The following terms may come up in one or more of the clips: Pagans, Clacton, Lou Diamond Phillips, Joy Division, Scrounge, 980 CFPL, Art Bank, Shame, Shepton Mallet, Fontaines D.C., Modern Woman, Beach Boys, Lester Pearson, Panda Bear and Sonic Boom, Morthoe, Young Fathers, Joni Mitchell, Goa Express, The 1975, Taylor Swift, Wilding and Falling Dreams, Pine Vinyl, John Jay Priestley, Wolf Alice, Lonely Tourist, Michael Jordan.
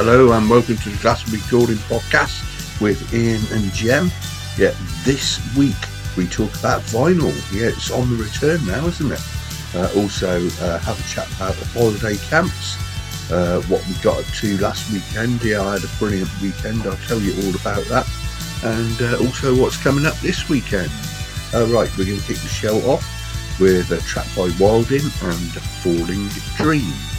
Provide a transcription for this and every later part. Hello and welcome to the Glastonbury Calling Podcast with Ian and Jem. Yeah, this week we talk about vinyl. Yeah, it's on the return now, isn't it? Also, have a chat about the holiday camps, what we got up to last weekend. Yeah, I had a brilliant weekend. I'll tell you all about that. And also what's coming up this weekend. Right, we're going to kick the show off with a track by Wilding and Falling Dreams.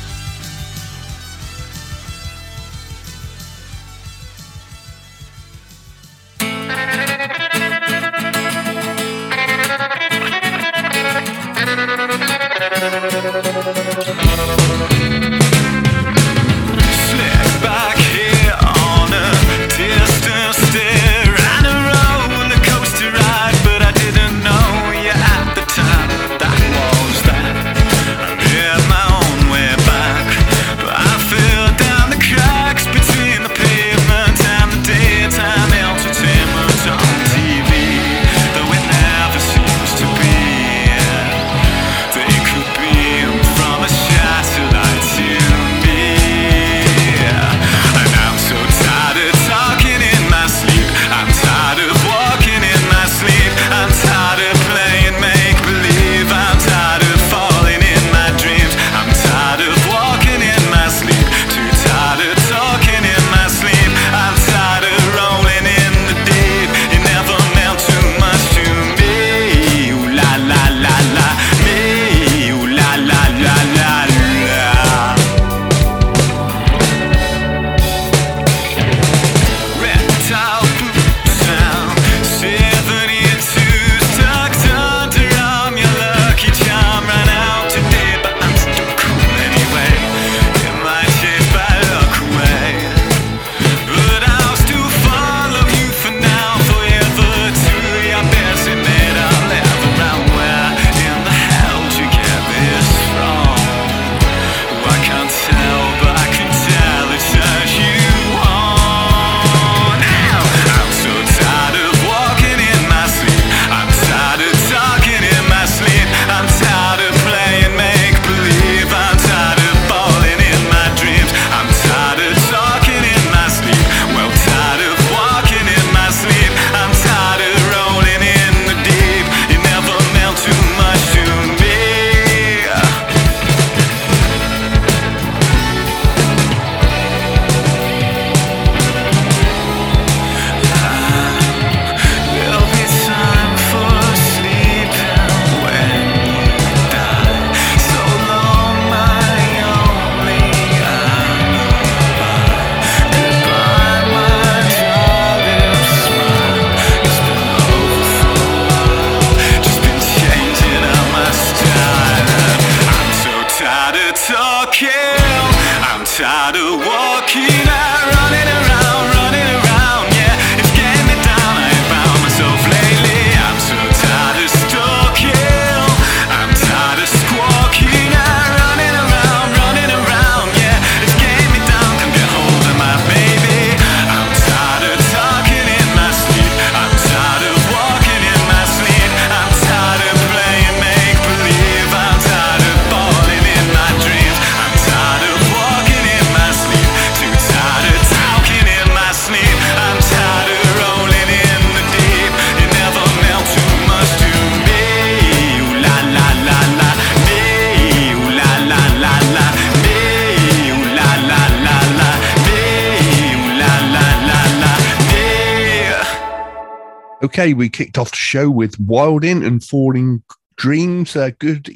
Okay, we kicked off the show with Wilding and Falling Dreams. Good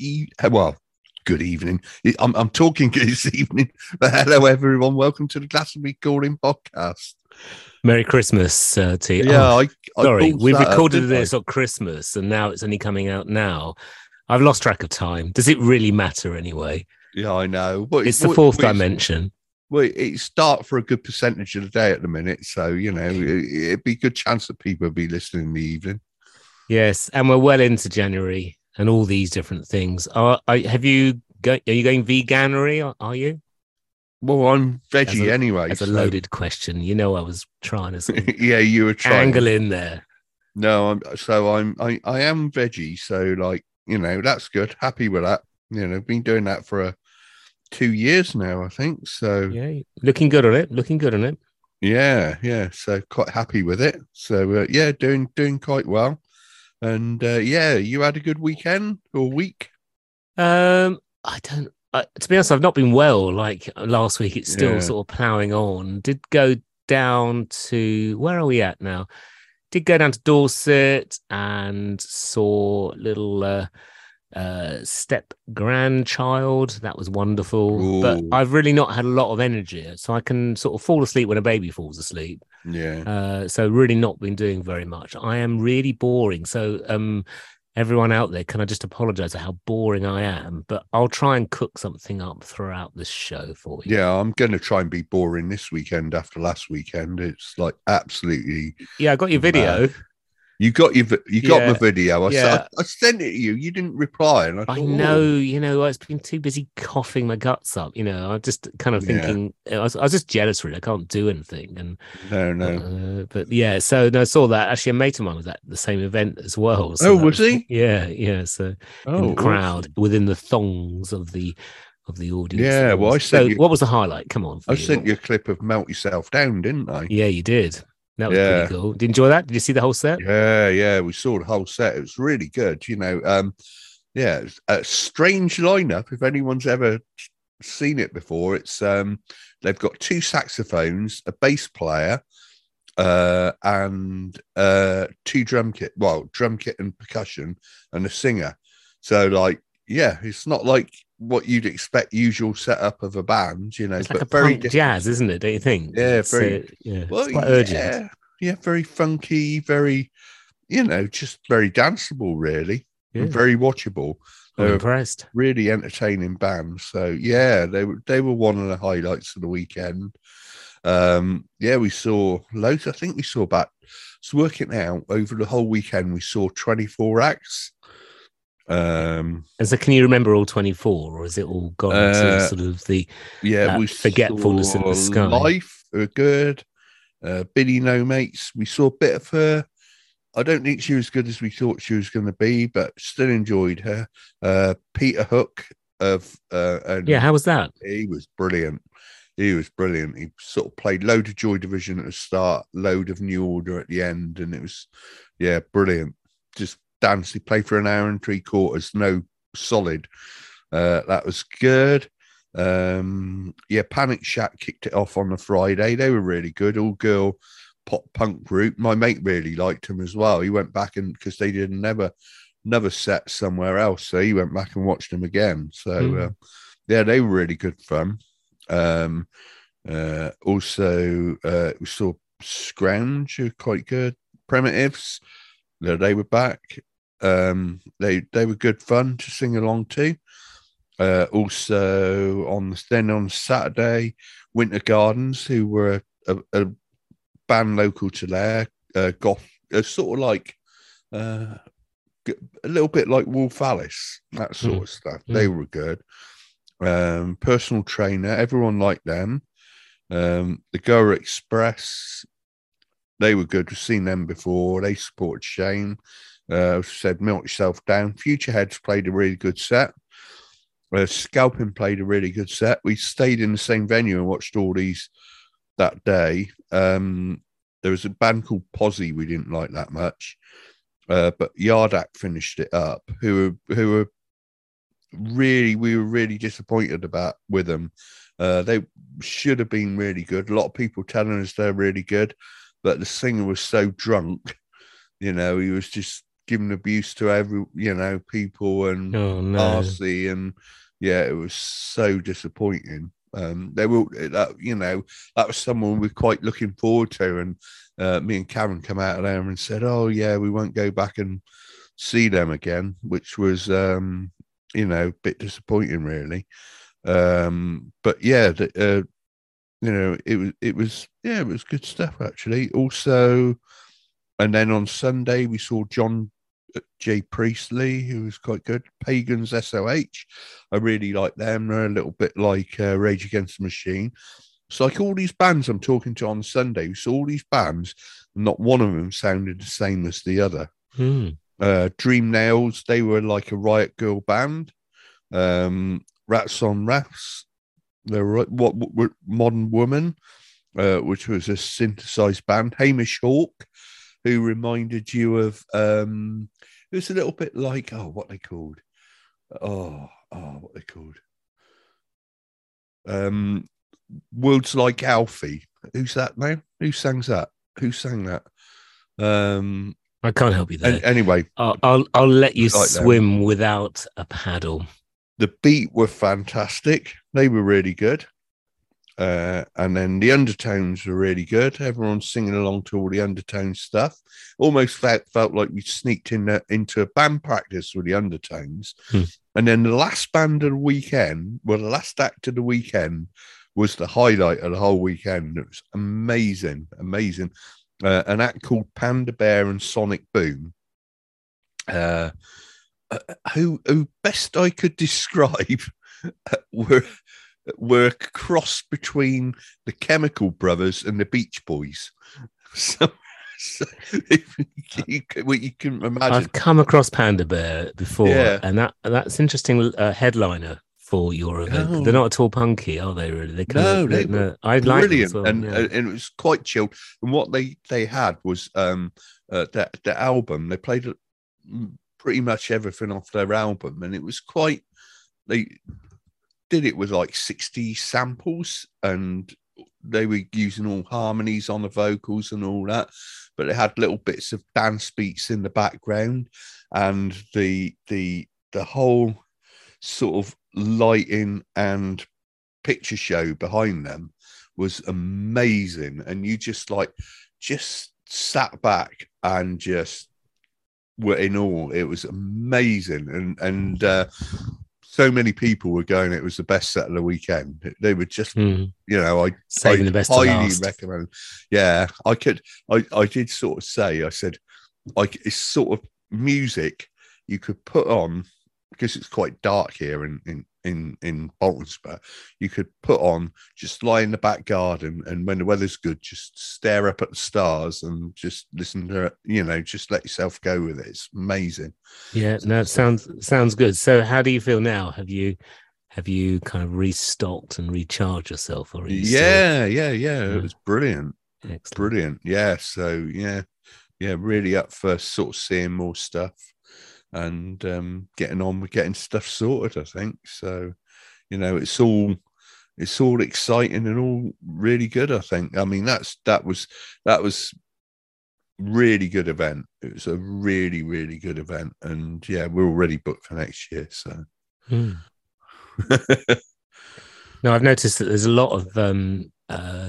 evening. I'm talking this evening. But hello, everyone. Welcome to the Glastonbury Calling Podcast. Merry Christmas to you. Yeah, sorry, we recorded this on Christmas, and now it's only coming out now. I've lost track of time. Does it really matter anyway? Yeah, I know. But it's the fourth dimension. Well, it's dark for a good percentage of the day at the minute, so, you know, it'd be a good chance that people would be listening in the evening. Yes, and we're well into January and all these different things. Are you going veganery, are you? Well, I'm veggie anyway. That's a loaded question. You know, I was trying to sort of yeah, you were trying angle in there. No, I am veggie, so, like, you know, that's good. Happy with that. You know, been doing that for a 2 years now, I think. So yeah, looking good on it. Yeah. So quite happy with it. So yeah, doing quite well. And yeah, you had a good weekend or week? To be honest, I've not been well. Like last week, it's still sort of ploughing on. Did go down to, where are we at now? Did go down to Dorset and saw little step grandchild. That was wonderful. Ooh. But I've really not had a lot of energy, so I can sort of fall asleep when a baby falls asleep. Yeah. So really not been doing very much. I am really boring. So everyone out there, can I just apologise for how boring I am? But I'll try and cook something up throughout this show for you. Yeah, I'm going to try and be boring this weekend after last weekend. It's like absolutely... Yeah, I got your video. You got my video. I sent it to you. You didn't reply. And I know, you know, I've been too busy coughing my guts up. You know, I'm just kind of thinking, I was just jealous really. I can't do anything. And No. But yeah, so no, I saw that. Actually, a mate of mine was at the same event as well. So was he? Yeah. So in the crowd, within the thongs of the audience. Yeah, well, what was the highlight? Come on. I sent you a clip of Melt Yourself Down, didn't I? Yeah, you did. That was pretty cool. Did you enjoy that? Did you see the whole set? Yeah. We saw the whole set. It was really good. You know, yeah, it's a strange lineup. If anyone's ever seen it before, it's they've got two saxophones, a bass player, and two drum kit and percussion, and a singer. So, like, yeah, it's not like what you'd expect usual setup of a band, you know. It's like punk jazz, isn't it? Don't you think? Yeah, it's quite urgent. Yeah, very funky, very, you know, just very danceable, really, and very watchable. I'm impressed. Really entertaining band. So yeah, they were one of the highlights of the weekend. We saw loads. I think we saw about. It's working out over the whole weekend. We saw 24 acts. And so can you remember all 24, or is it all gone to sort of the forgetfulness in the sky? Life were good. Billy Nomates, we saw a bit of her. I don't think she was as good as we thought she was going to be, but still enjoyed her. Peter Hook how was that? He was brilliant. He sort of played load of Joy Division at the start, load of New Order at the end, and it was brilliant. Just dance. He played for an hour and 3/4. No, solid. That was good. Panic Shack kicked it off on the Friday. They were really good. All girl pop punk group. My mate really liked them as well. He went back and because they did another set somewhere else, so he went back and watched them again. So they were really good fun. Also, we saw Scrounge, who were quite good. Primitives. No, they were back. They were good fun to sing along to. Also on Saturday, Winter Gardens, who were a band local to there, goth, sort of like a little bit like Wolf Alice, that sort of stuff. Mm. They were good. Personal Trainer, everyone liked them. The Goa Express. They were good. We've seen them before. They supported Shame. Said Melt Yourself Down. Futureheads played a really good set. Scalping played a really good set. We stayed in the same venue and watched all these that day. There was a band called Posse we didn't like that much. But Yard Act finished it up, who were we were really disappointed with them. They should have been really good. A lot of people telling us they're really good. But the singer was so drunk, you know, he was just giving abuse to people and Posse, and it was so disappointing. That was someone we're quite looking forward to, and me and Karen come out of there and said, "Oh yeah, we won't go back and see them again," which was a bit disappointing, really. It was good stuff, actually. Also, and then on Sunday, we saw John Jay Priestley, who was quite good. Pagans, S.O.H. I really like them. They're a little bit like Rage Against the Machine. So, like all these bands I'm talking to on Sunday, we saw all these bands, and not one of them sounded the same as the other. Dream Nails, they were like a riot girl band. Rats on Rafts, They were what Modern Woman, which was a synthesized band. Hamish Hawke, who reminded you of it was a little bit like what they called Worlds Like Alfie. Who's that now? Who sang that? I can't help you there. Anyway, I'll let you swim without a paddle. The Beat were fantastic. They were really good. And then the Undertones were really good. Everyone's singing along to all the Undertones stuff. Almost felt like we sneaked into a band practice with the Undertones. And then the last band of the weekend, well, the last act of the weekend was the highlight of the whole weekend. It was amazing, amazing. An act called Panda Bear and Sonic Boom. Who best I could describe were a cross between the Chemical Brothers and the Beach Boys. So you can imagine. I've come across Panda Bear before, and that's interesting headliner for your event. Oh. They're not at all punky, are they? Really? They were brilliant, like them as well, and it was quite chilled. And what they had was the album. They played pretty much everything off their album, and it was quite. They did it with like 60 samples, and they were using all harmonies on the vocals and all that, but they had little bits of dance beats in the background, and the whole sort of lighting and picture show behind them was amazing, and you just sat back and just were in awe. It was amazing, and so many people were going. It was the best set of the weekend. They were just, saving the best. Highly recommend. Yeah, I did sort of say, I said, like, it's sort of music you could put on, because it's quite dark here in Boltonspur. You could put on, just lie in the back garden, and when the weather's good, just stare up at the stars and just listen to it, just let yourself go with it. It's amazing. Yeah, no, it sounds good. So how do you feel now? Have you kind of restocked and recharged yourself? Or yeah. It was brilliant. Excellent. Brilliant. Yeah. So yeah, really up for sort of seeing more stuff. And getting on with getting stuff sorted, I think. So, it's all exciting and all really good, I think. I mean, that was really good event. It was a really, really good event. And yeah, we're already booked for next year. So No, I've noticed that there's a lot of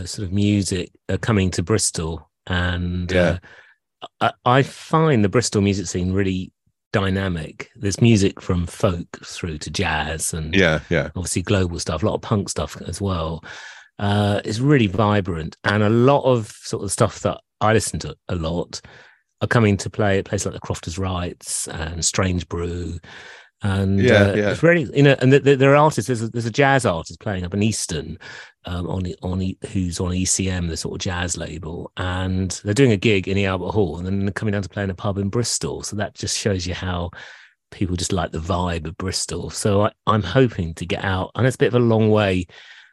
sort of music coming to Bristol, and I find the Bristol music scene really dynamic. There's music from folk through to jazz, and obviously global stuff, a lot of punk stuff as well. It's really vibrant, and a lot of sort of stuff that I listen to a lot are coming to play at places like the Crofters' Rights and Strange Brew, and it's really and there are artists. There's a jazz artist playing up in Easton, who's on ECM, the sort of jazz label, and they're doing a gig in the Albert Hall, and then they're coming down to play in a pub in Bristol. So that just shows you how people just like the vibe of Bristol. So I'm hoping to get out, and it's a bit of a long way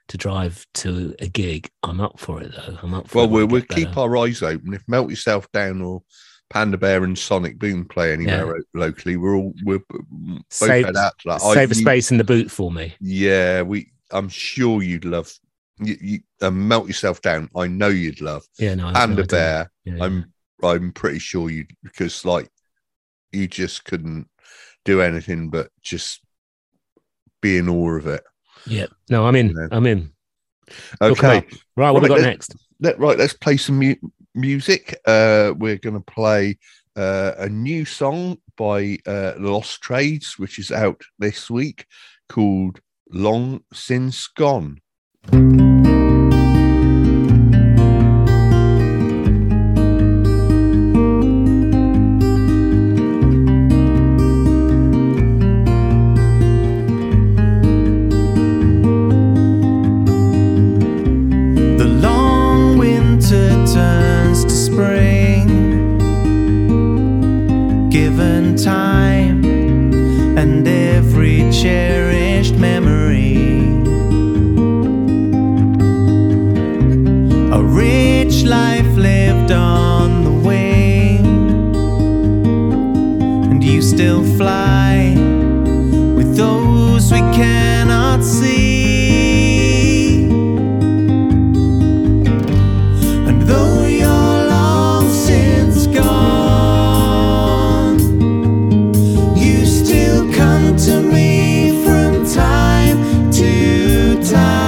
to drive to a gig. I'm up for it though. We'll keep our eyes open. If Melt Yourself Down or Panda Bear and Sonic Boom play anywhere locally, we're both head out to that. Save a space in the boot for me. Yeah, I'm sure you'd love. You Melt Yourself Down, I know you'd love. Yeah, no, Panda Bear. Yeah, I'm pretty sure you, because like you just couldn't do anything but just be in awe of it. Yeah, no, I'm in. Yeah. I'm in. Okay, right. What have we got next? Let's play some music. We're going to play a new song by Lost Trades, which is out this week, called Long Since Gone. Time and every cherished memory a rich life lived on the wing, and you still fly with those we cannot see. And though you're long since gone, you still come to me from time to time.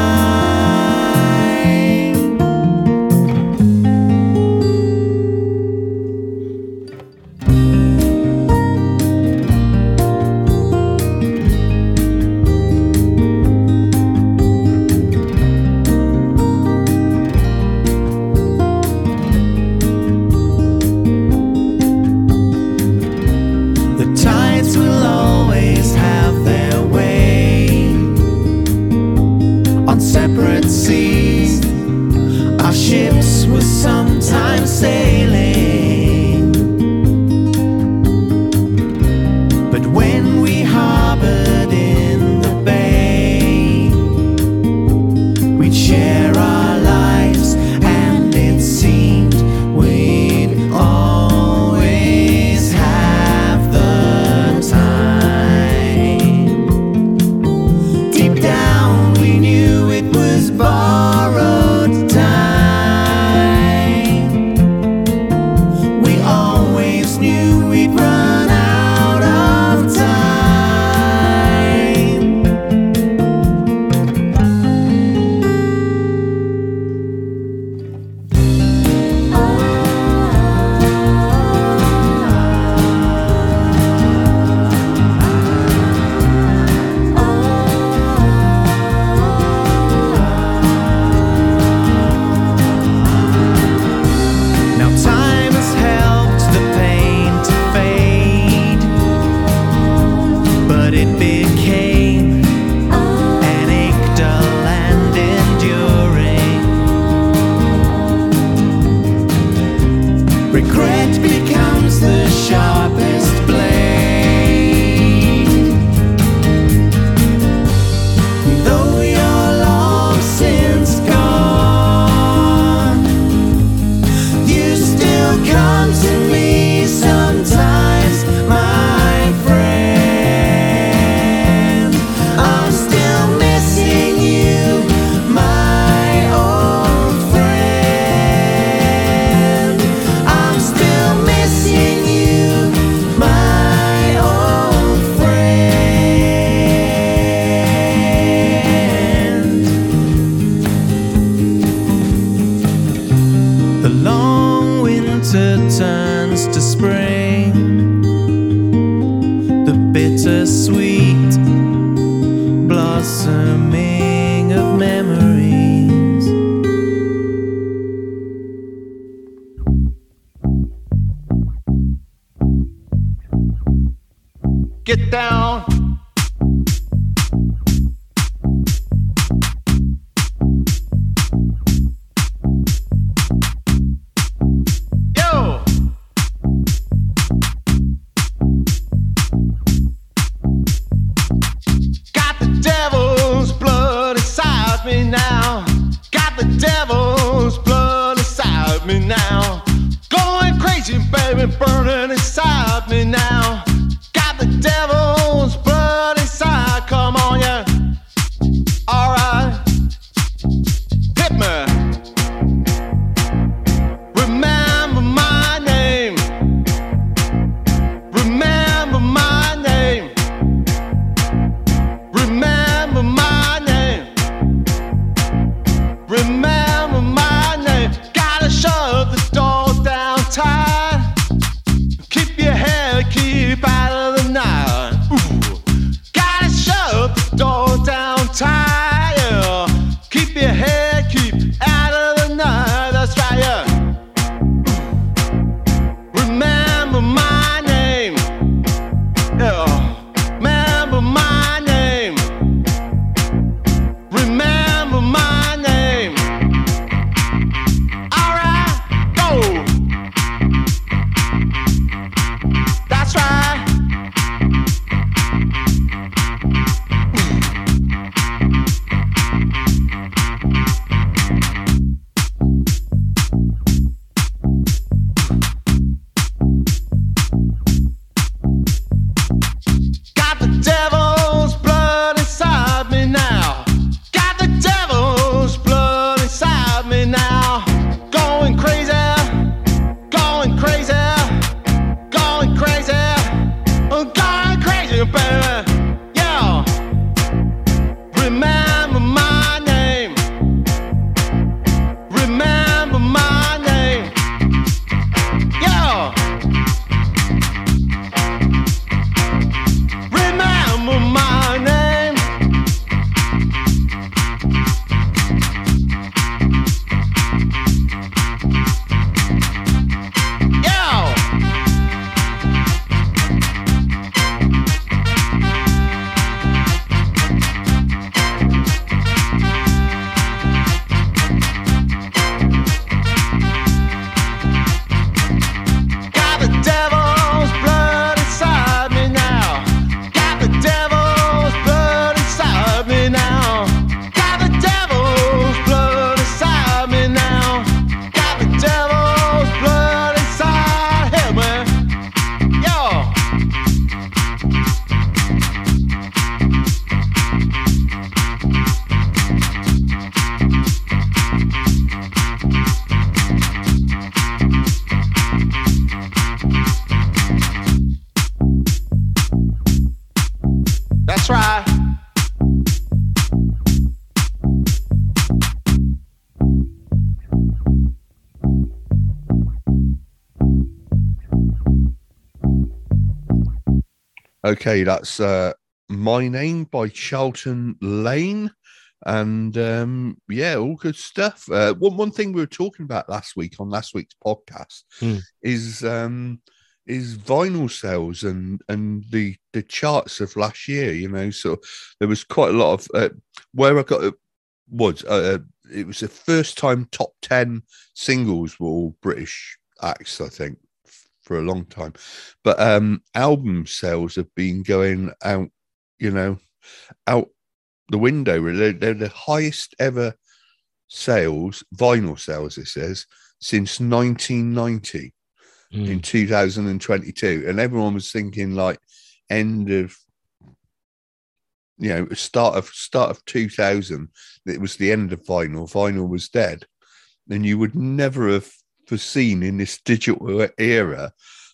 Get down. Yo. Got the devil's blood inside me now. Got the devil's blood inside me now. Going crazy, baby, burning inside me now. Okay, that's My Name by Charlton Lane. And yeah, all good stuff. One thing we were talking about last week on last week's podcast is vinyl sales and the charts of last year, you know. So there was quite a lot of where I got it was it was the first time top 10 singles were all British acts, I think, for a long time. But album sales have been going out, you know, out the window. They're the highest ever sales, vinyl sales, it says, since 1990 in 2022. And everyone was thinking like end of, you know, start of 2000, it was the end of vinyl. Vinyl was dead. And you would never have foreseen in this digital era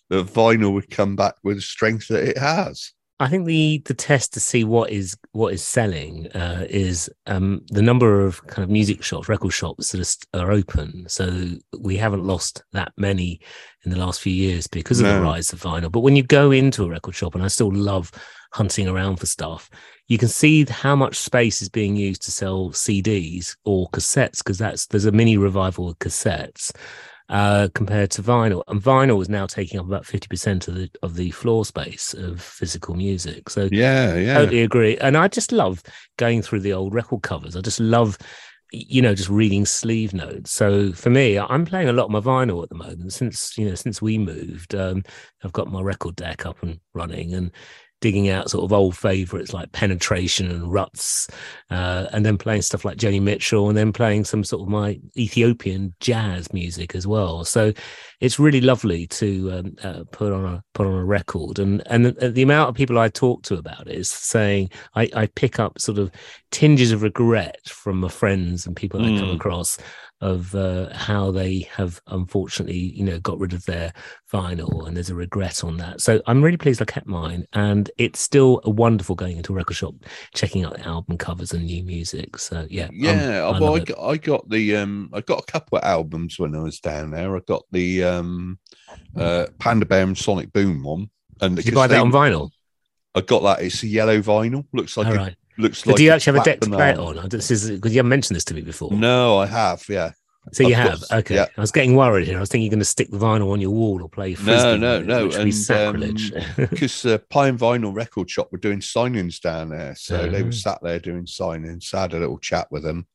that vinyl would come back with the strength that it has. I think the test to see what is selling is the number of kind of music shops, record shops that are open. So we haven't lost that many in the last few years because of the rise of vinyl. But when you go into a record shop, and I still love hunting around for stuff, you can see how much space is being used to sell CDs or cassettes, because there's a mini revival of cassettes compared to vinyl, and vinyl is now taking up about 50% of the floor space of physical music. So yeah, totally agree. And I just love going through the old record covers. I just love, you know, just reading sleeve notes. So for me, I'm playing a lot of my vinyl at the moment. Since we moved, I've got my record deck up and running and digging out sort of old favourites like Penetration and Ruts, and then playing stuff like Joni Mitchell, and then playing some sort of my Ethiopian jazz music as well. So it's really lovely to put on a record. And the amount of people I talk to about it is saying I pick up sort of tinges of regret from my friends and people I come across of how they have unfortunately, you know, got rid of their vinyl, and there's a regret on that. So I'm really pleased I kept mine, and it's still wonderful going into a record shop, checking out the album covers and new music. So yeah. I got a couple of albums when I was down there. I got the Panda Bear and Sonic Boom one. And did you buy that on vinyl? I got that. It's a yellow vinyl. Looks like Looks like. Do you actually have a deck to play it on? This is because you haven't mentioned this to me before. No, I have. Yeah. So you have. Okay. Yeah. I was getting worried here. I was thinking you're going to stick the vinyl on your wall or play frisbee. No. Which would be sacrilege. Because Pine Vinyl Record Shop were doing signings down there, so they were sat there doing signings. So I had a little chat with them.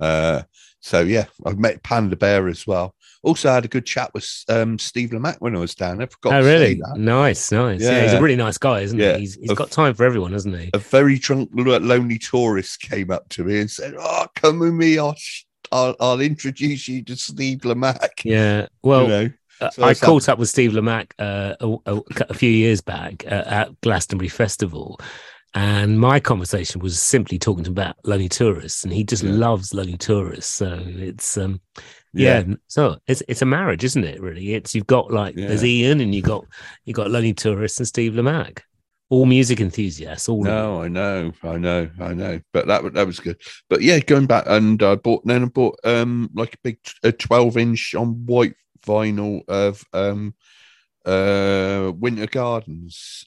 Yeah. So yeah, I met Panda Bear as well. Also, I had a good chat with Steve Lamacq when I was down there. Oh, really? To say that. Nice. Yeah, he's a really nice guy, isn't he? He's got time for everyone, hasn't he? A very drunk, lonely tourist came up to me and said, "Oh, come with me. I'll introduce you to Steve Lamacq." Yeah. Well, you know. So I caught up with Steve Lamacq a few years back at Glastonbury Festival. And my conversation was simply talking to him about Lonely Tourists, and he just loves Lonely Tourists. So it's, so it's a marriage, isn't it? Really, you've got like there's Ian, and you got Lonely Tourists and Steve Lamacq, all music enthusiasts. I know. But that was good. But yeah, going back, and I bought like a 12-inch on white vinyl of Winter Gardens.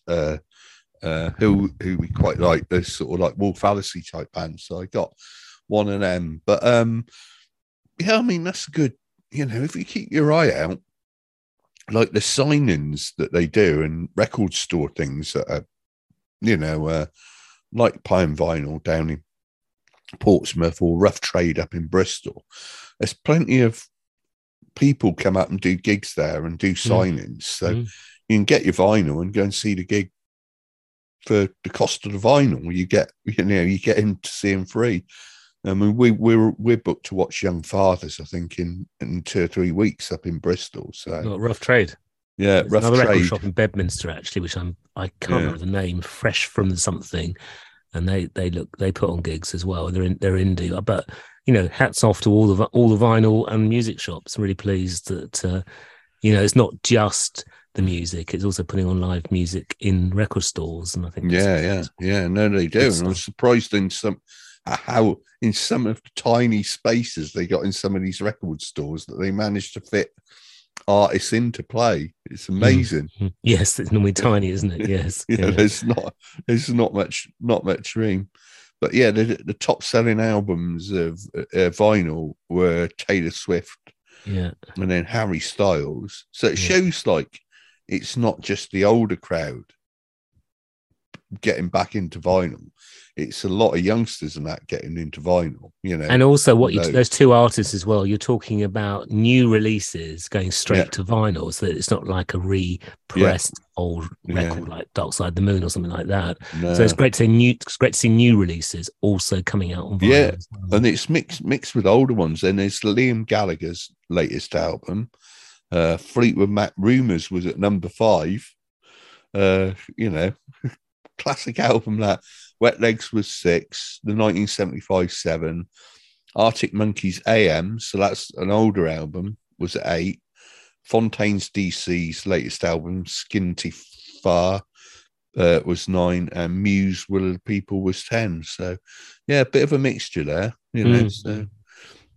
Who we quite like, this sort of like Wolf Alice type band. So I got one of them. But yeah, I mean, that's good. You know, if you keep your eye out, like the signings that they do and record store things that are, you know, like Pine Vinyl down in Portsmouth or Rough Trade up in Bristol, there's plenty of people come up and do gigs there and do signings. So you can get your vinyl and go and see the gig for the cost of the vinyl. You get him to see him free. I mean, we're booked to watch Young Fathers, I think, in 2 or 3 weeks up in Bristol. So Rough Trade. Yeah, Rough Trade. Another record shop in Bedminster, actually, which I can't remember the name. Fresh from something, and they put on gigs as well. They're indie, but you know, hats off to all the vinyl and music shops. I'm really pleased that you know, it's not just the music, it's also putting on live music in record stores, and I think yeah. No, they do, and I'm surprised in some of the tiny spaces they got in some of these record stores that they managed to fit artists in to play. It's amazing. Yes, it's normally tiny, isn't it? Yes. Yeah. There's not much room. But yeah, the top selling albums of vinyl were Taylor Swift, yeah, and then Harry Styles. So it shows like it's not just the older crowd getting back into vinyl. It's a lot of youngsters and that getting into vinyl, you know. And also what those two artists as well, you're talking about new releases going straight to vinyl, so that it's not like a repressed old record like Dark Side of the Moon or something like that. No. So it's great to see new releases also coming out on vinyl. Yeah, well. And it's mixed with older ones. Then there's Liam Gallagher's latest album. Fleetwood Mac Rumours was at number 5. You know, classic album that. Wet Legs was 6, the 1975 7, Arctic Monkeys AM, so that's an older album, was 8, Fontaine's DC's latest album, Skinty Far, was 9, and Muse, Will of the People was 10. So, yeah, a bit of a mixture there, you know. So,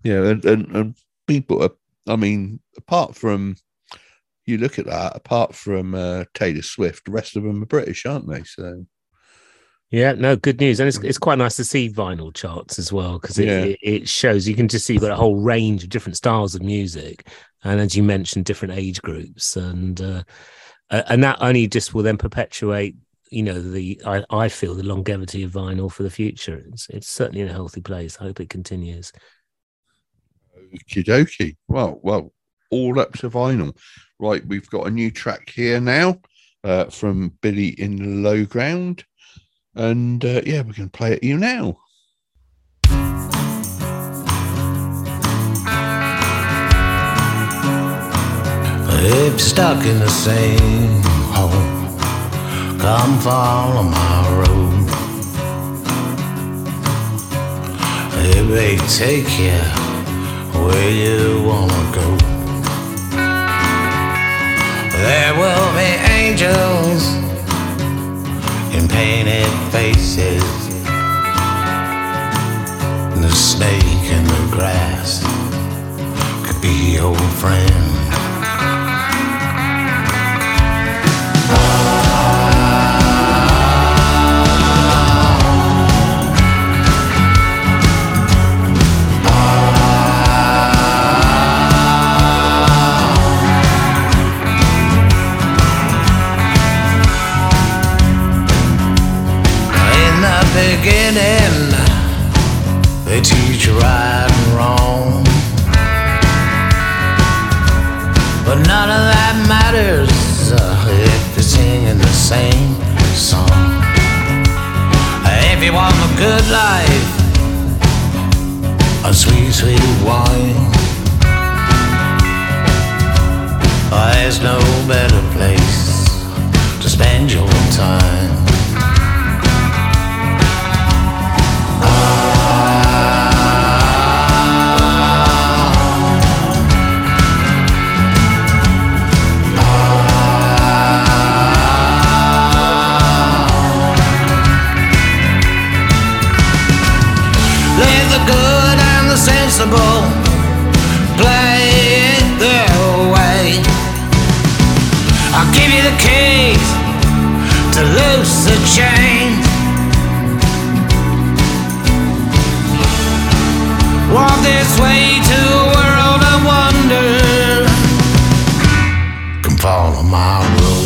yeah, and people are, I mean, apart from, you look at that, apart from Taylor Swift, the rest of them are British, aren't they? So, yeah, no, good news. And it's quite nice to see vinyl charts as well, because it shows you can just see you've got a whole range of different styles of music, and as you mentioned, different age groups, and that only just will then perpetuate, you know, I feel the longevity of vinyl for the future. It's certainly in a healthy place. I hope it continues. Okie dokie. Well, all up to vinyl. Right, we've got a new track here now from Billy in the Low Ground. And we're going to play it you now. If you're stuck in the same hole, come follow my road. It may take you where you want to go. There will be angels in painted faces, and the snake in the grass could be your friend. Beginning, they teach you right and wrong, but none of that matters if you're singing the same song. If you want a good life, a sweet, sweet wine, there's no better place to spend your time. Sensible, play it their way. I'll give you the keys to loose the chain. Walk this way to a world of wonder. Come follow my road.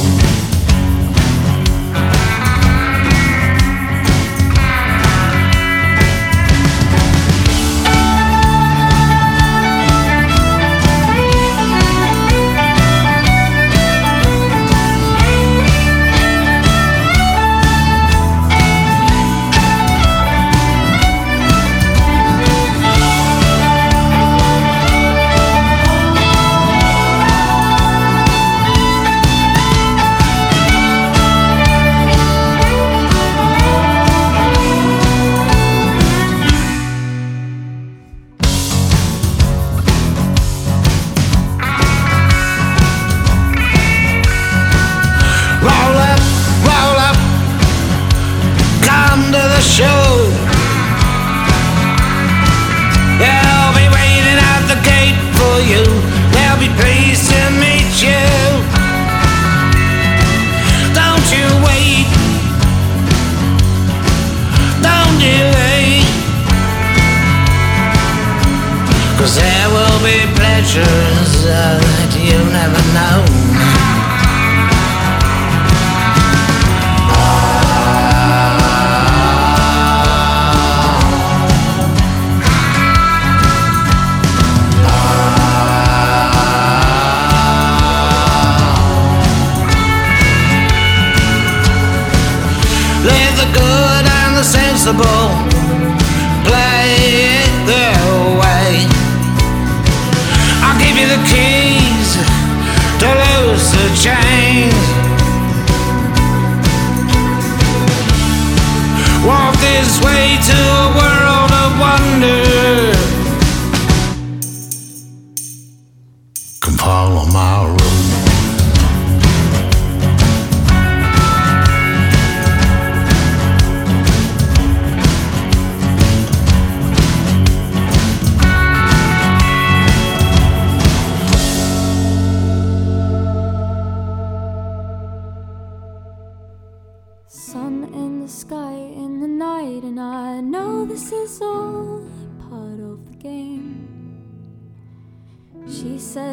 adventures that you've never known. Leave the good and the sensible, play it their way. I'll give you the keys to loose the chains. Walk this way to a world of wonder. Come follow my room.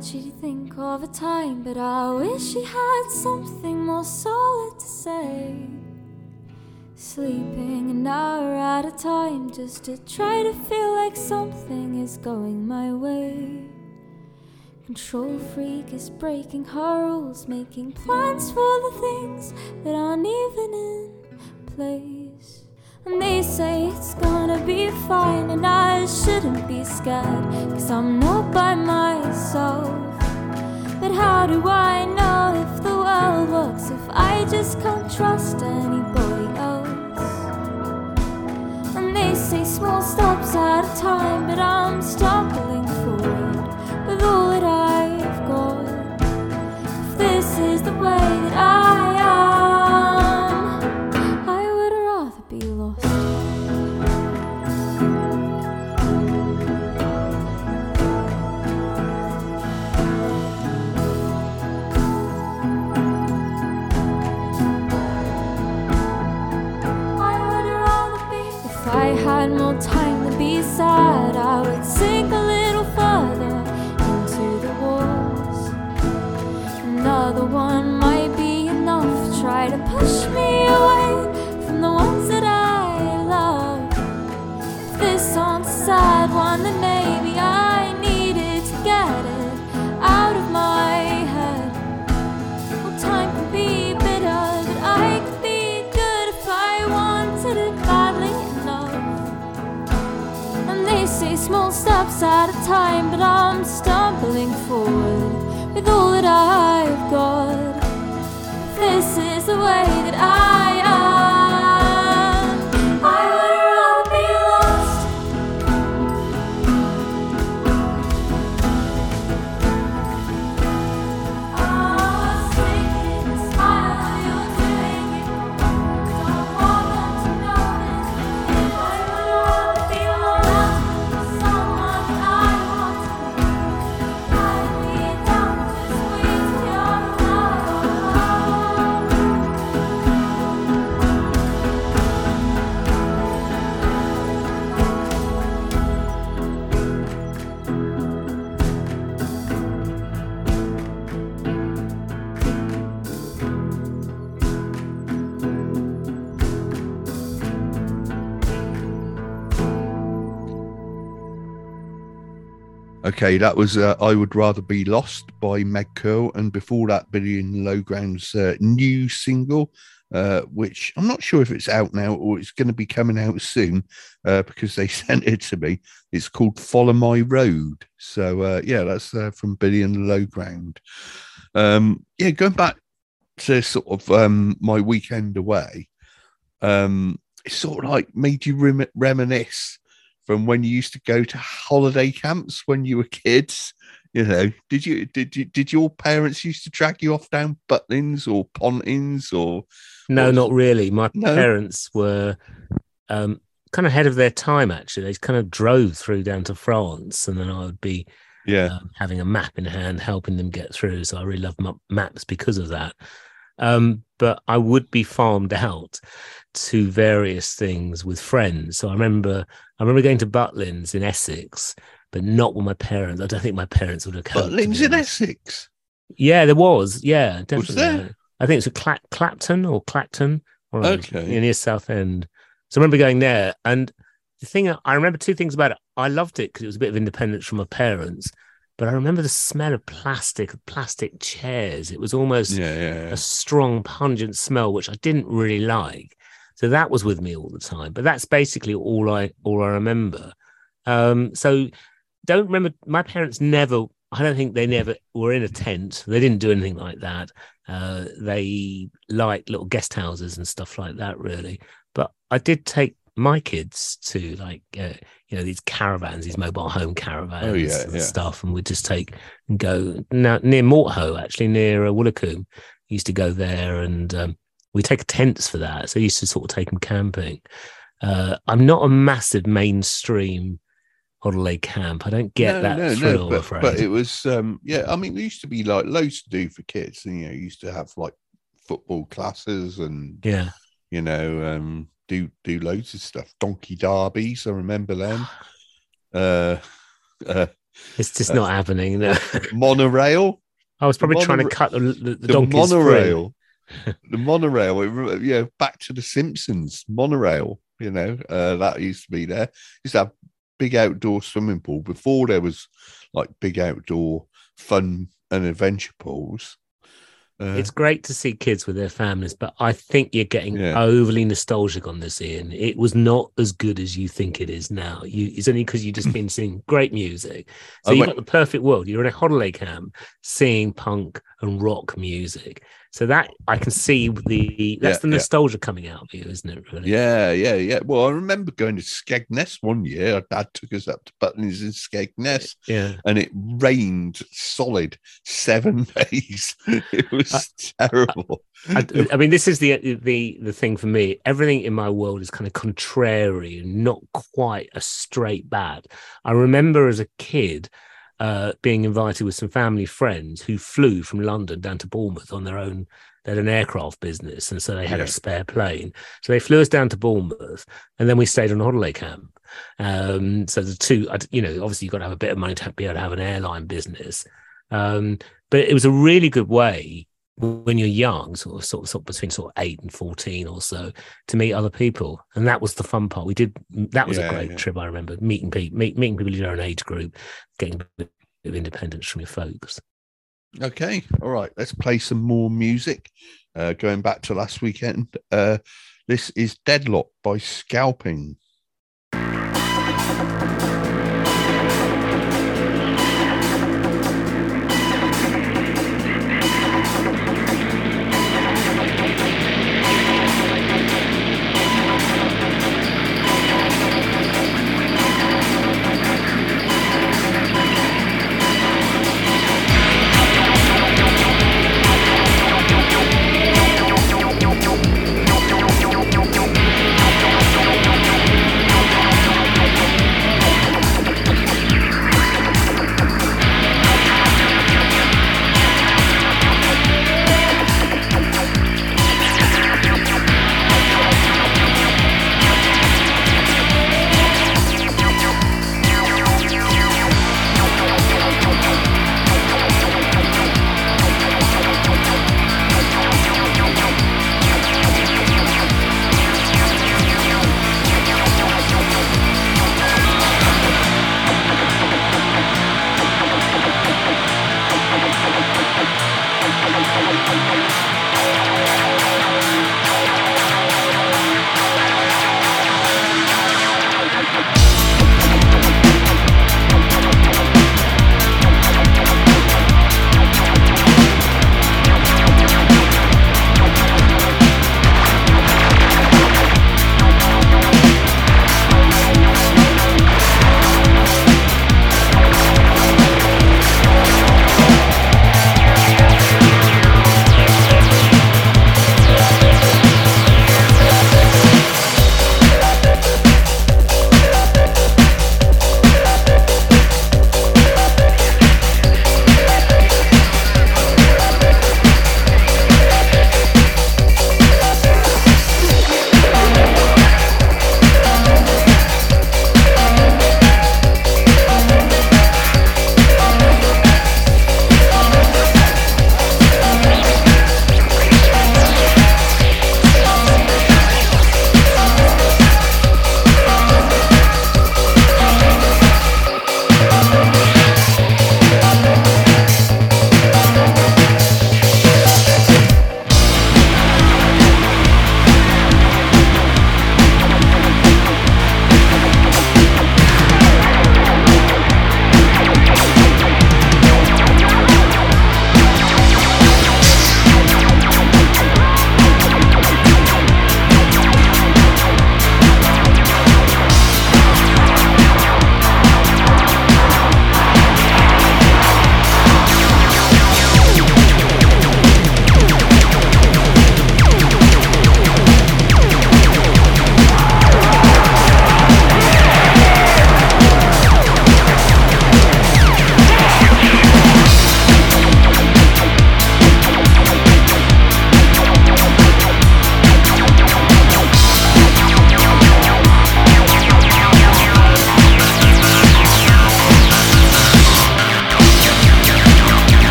She'd think of a time, but I wish she had something more solid to say. Sleeping an hour at a time just to try to feel like something is going my way. Control freak is breaking her rules, making plans for the things that aren't even in place. And they say it's gonna be fine, and I shouldn't be scared, 'cause I'm not by myself. But how do I know if the world works if I just can't trust anybody else? And they say small steps at a time, but I'm stumbling forward with all that I've got. If this is the way that I time to be sad, I would sink a little further into the walls. Another one might be enough, try to push me away from the ones that I love. If this song's a sad one, then maybe I needed to get it out of my head. Well, time could be bitter, but I could be good if I wanted it badly. Say small steps at a time, but I'm stumbling forward with all that I've got. This is the way that I am. Okay, that was I Would Rather Be Lost by Meg Curl, and before that, Billy in the Low Ground's new single, which I'm not sure if it's out now or it's going to be coming out soon because they sent it to me. It's called Follow My Road. So, yeah, that's from Billy in the Low Ground. Yeah, going back to sort of my weekend away, it sort of like made you reminisce from when you used to go to holiday camps when you were kids. You know, did your parents used to drag you off down Butlins or Pontins or? No, not really. My parents were kind of ahead of their time, actually. They kind of drove through down to France, and then I would be having a map in hand, helping them get through. So I really love maps because of that. But I would be farmed out to various things with friends. So I remember going to Butlins in Essex but not with my parents. I don't think my parents would have come. Butlins in Essex? Yeah, there was. Yeah, definitely. Was there? I think it was a Clacton. Okay. Near Southend. So I remember going there. And the thing, I remember two things about it. I loved it because it was a bit of independence from my parents. But I remember the smell of plastic chairs. It was almost a strong, pungent smell, which I didn't really like. So that was with me all the time. But that's basically all I remember. So don't remember, my parents never, I don't think they never were in a tent. They didn't do anything like that. They liked little guest houses and stuff like that, really. But I did take my kids to these caravans, these mobile home caravans and stuff, and we'd just take and go now near Morthoe, actually near Woolacombe. Used to go there, and we take tents for that. So I used to sort of take them camping. I'm not a massive mainstream holiday camp. I don't get thrill. No, but it was I mean, there used to be like loads to do for kids, and you used to have like football classes and do loads of stuff. Donkey derbies, I remember them. It's just not happening. No. Monorail. I was probably trying to cut the donkeys. Monorail. The monorail. Back to the Simpsons. Monorail. That used to be there. Used to have big outdoor swimming pool before there was like big outdoor fun and adventure pools. It's great to see kids with their families, but I think you're getting overly nostalgic on this, Ian. It was not as good as you think it is now. It's only because you've just been seeing great music. So you've got the perfect world. You're in a holiday camp seeing punk and rock music. So that I can see the nostalgia coming out of you, isn't it, really? Yeah. Well, I remember going to Skegness one year. Our dad took us up to Butlins in Skegness. Yeah. And it rained solid 7 days. It was terrible. I mean, this is the thing for me. Everything in my world is kind of contrary and not quite a straight bad. I remember as a kid being invited with some family friends who flew from London down to Bournemouth on their own. They had an aircraft business, and so they had a spare plane. So they flew us down to Bournemouth, and then we stayed on a holiday camp. So the two, obviously you've got to have a bit of money to be able to have an airline business. But it was a really good way when you're young, sort of between sort of 8 and 14 or so, to meet other people. And that was the fun part. That was a great trip, I remember, meeting people in your own age group, getting a bit of independence from your folks. Okay, all right, let's play some more music. Going back to last weekend, this is Deadlock by Scalping.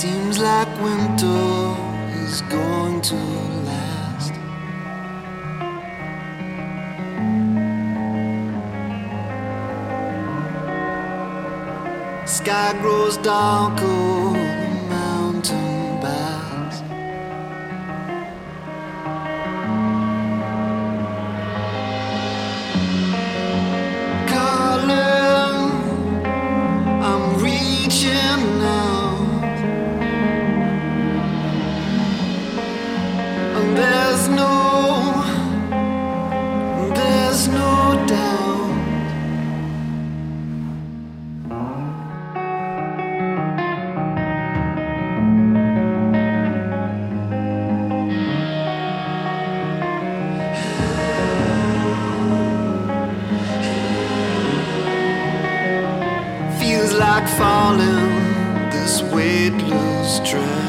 Seems like winter is going to last. Sky grows dark over the mountain pass. Calling, I'm reaching out. There's no doubt. Feels like falling this weightless trap.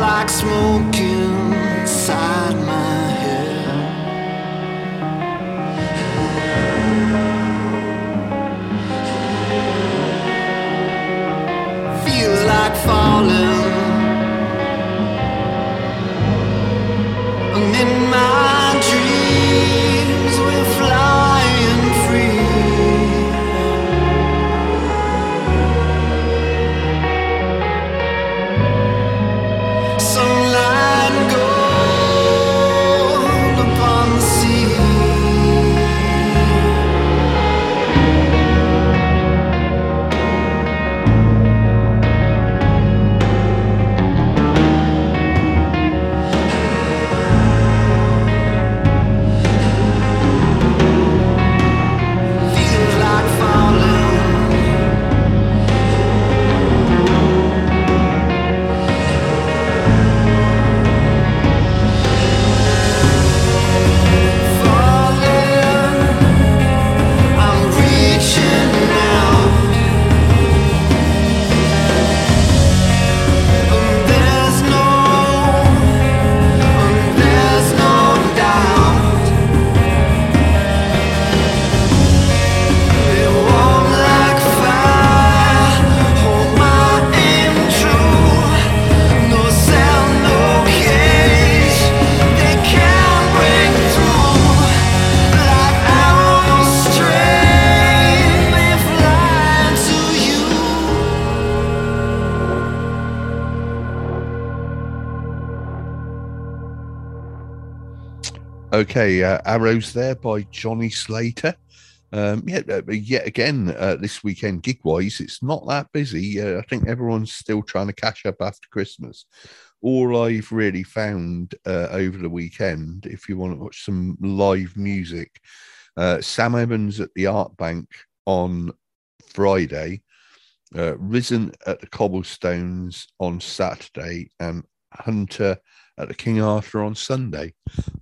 Like smoke inside my head. Feels like falling. And in my dreams we're flying free. Okay, Arrows there by Johnny Slater. Yet again, this weekend, gig-wise, it's not that busy. I think everyone's still trying to catch up after Christmas. All I've really found over the weekend, if you want to watch some live music, Sam Evans at the Art Bank on Friday, Risen at the Cobblestones on Saturday, and Hunter at the King Arthur on Sunday.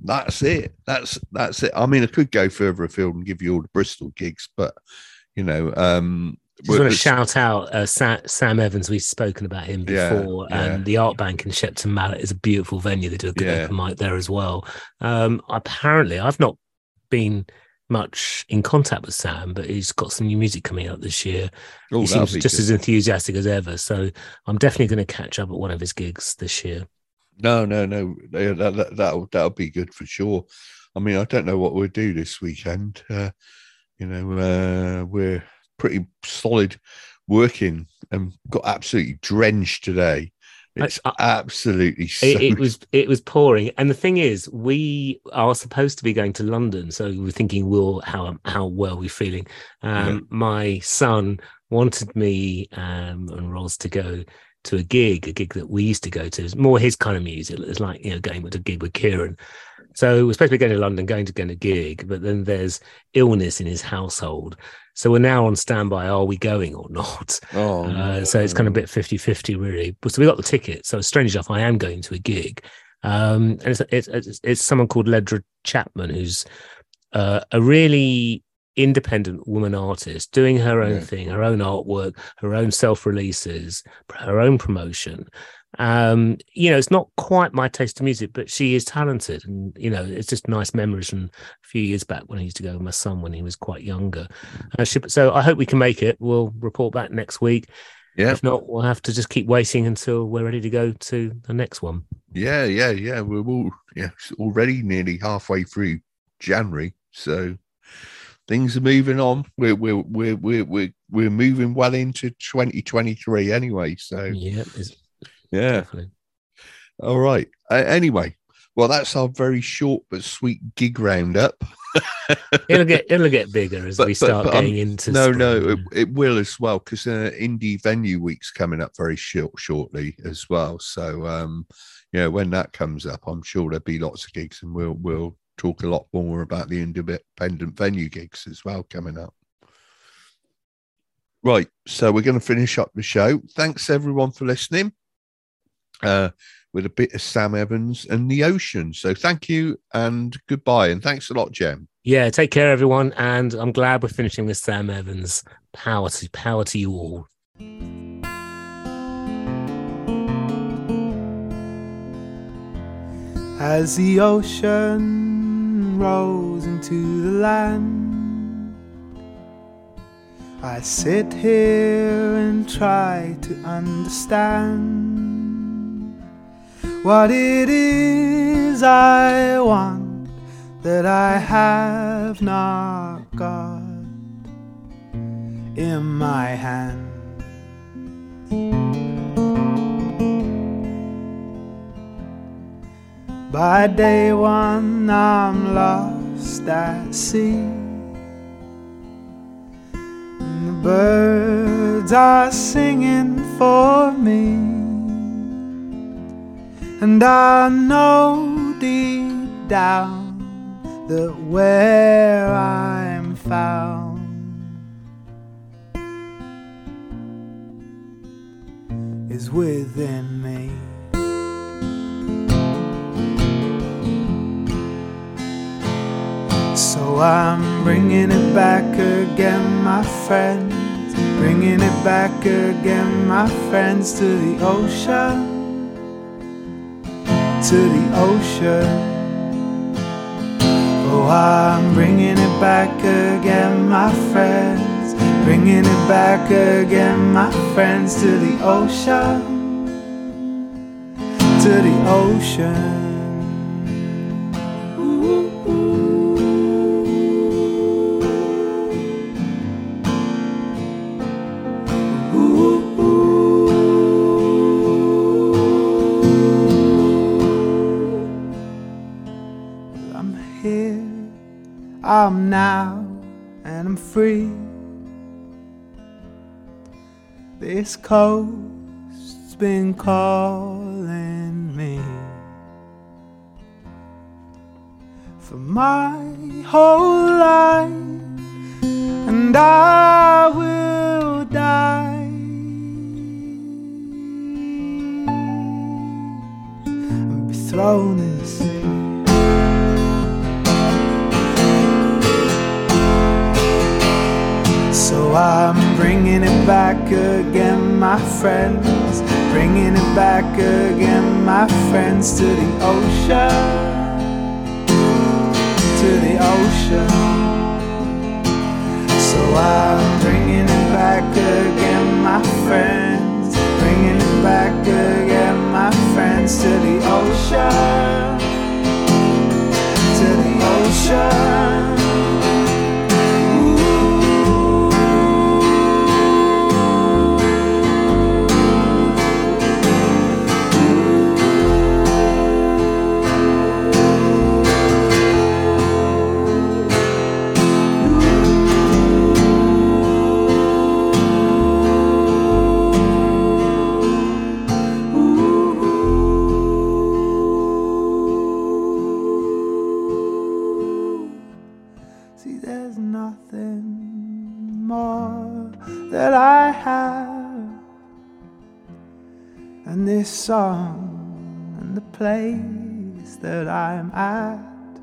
That's it. That's it. I mean, I could go further afield and give you all the Bristol gigs, but you know, just want to shout out Sam Evans. We've spoken about him before. The Art Bank in Shepton Mallet is a beautiful venue. They do a good open mic there as well. Apparently, I've not been much in contact with Sam, but he's got some new music coming out this year. He seems just as enthusiastic as ever. So I'm definitely going to catch up at one of his gigs this year. No. That'll be good for sure. I mean, I don't know what we'll do this weekend. We're pretty solid working and got absolutely drenched today. It's absolutely soaked. It was pouring. And the thing is, we are supposed to be going to London, so we're thinking, how well we're feeling. My son wanted me and Roz to go to a gig that we used to go to. It's more his kind of music. It's like, you know, going to a gig with Kieran. So we're supposed to be going to London, going to a gig, but then there's illness in his household. So we're now on standby. Are we going or not? So it's kind of a bit 50-50 really. So we got the ticket. So strange enough, I am going to a gig. And it's someone called Ledra Chapman, who's a really independent woman artist doing her own thing, her own artwork, her own self-releases, her own promotion. It's not quite my taste of music, but she is talented. And, it's just nice memories from a few years back when I used to go with my son when he was quite younger. So I hope we can make it. We'll report back next week. Yeah. If not, we'll have to just keep waiting until we're ready to go to the next one. Yeah. We're already nearly halfway through January, so things are moving on. We're moving well into 2023 anyway. So yeah. Definitely. All right. Anyway, well, that's our very short but sweet gig roundup. it'll get bigger as we start getting into. No, it will as well, because Indie Venue Week's coming up very shortly as well. So when that comes up, I'm sure there'll be lots of gigs, and we'll talk a lot more about the independent venue gigs as well coming up. Right, so we're going to finish up the show. Thanks everyone for listening. With a bit of Sam Evans and the Ocean. So thank you and goodbye. And thanks a lot, Jem. Yeah, take care, everyone. And I'm glad we're finishing with Sam Evans. Power to you all. As the ocean rolls into the land, I sit here and try to understand what it is I want that I have not got in my hand. By day one I'm lost at sea, and the birds are singing for me. And I know deep down that where I'm found is within me. So I'm bringing it back again, my friends. Bringing it back again, my friends, to the ocean. To the ocean. Oh, I'm bringing it back again, my friends. Bringing it back again, my friends, to the ocean. To the ocean. I'm now and I'm free. This coast's been calling me for my whole life, and I will die and be thrown in the sea. So I'm bringing it back again, my friends. Bringing it back again, my friends, to the ocean. To the ocean. So I'm bringing it back again, my friends. Bringing it back again, my friends, to the ocean. To the ocean. And this song and the place that I'm at,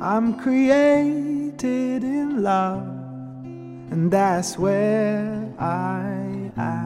I'm created in love, and that's where I am.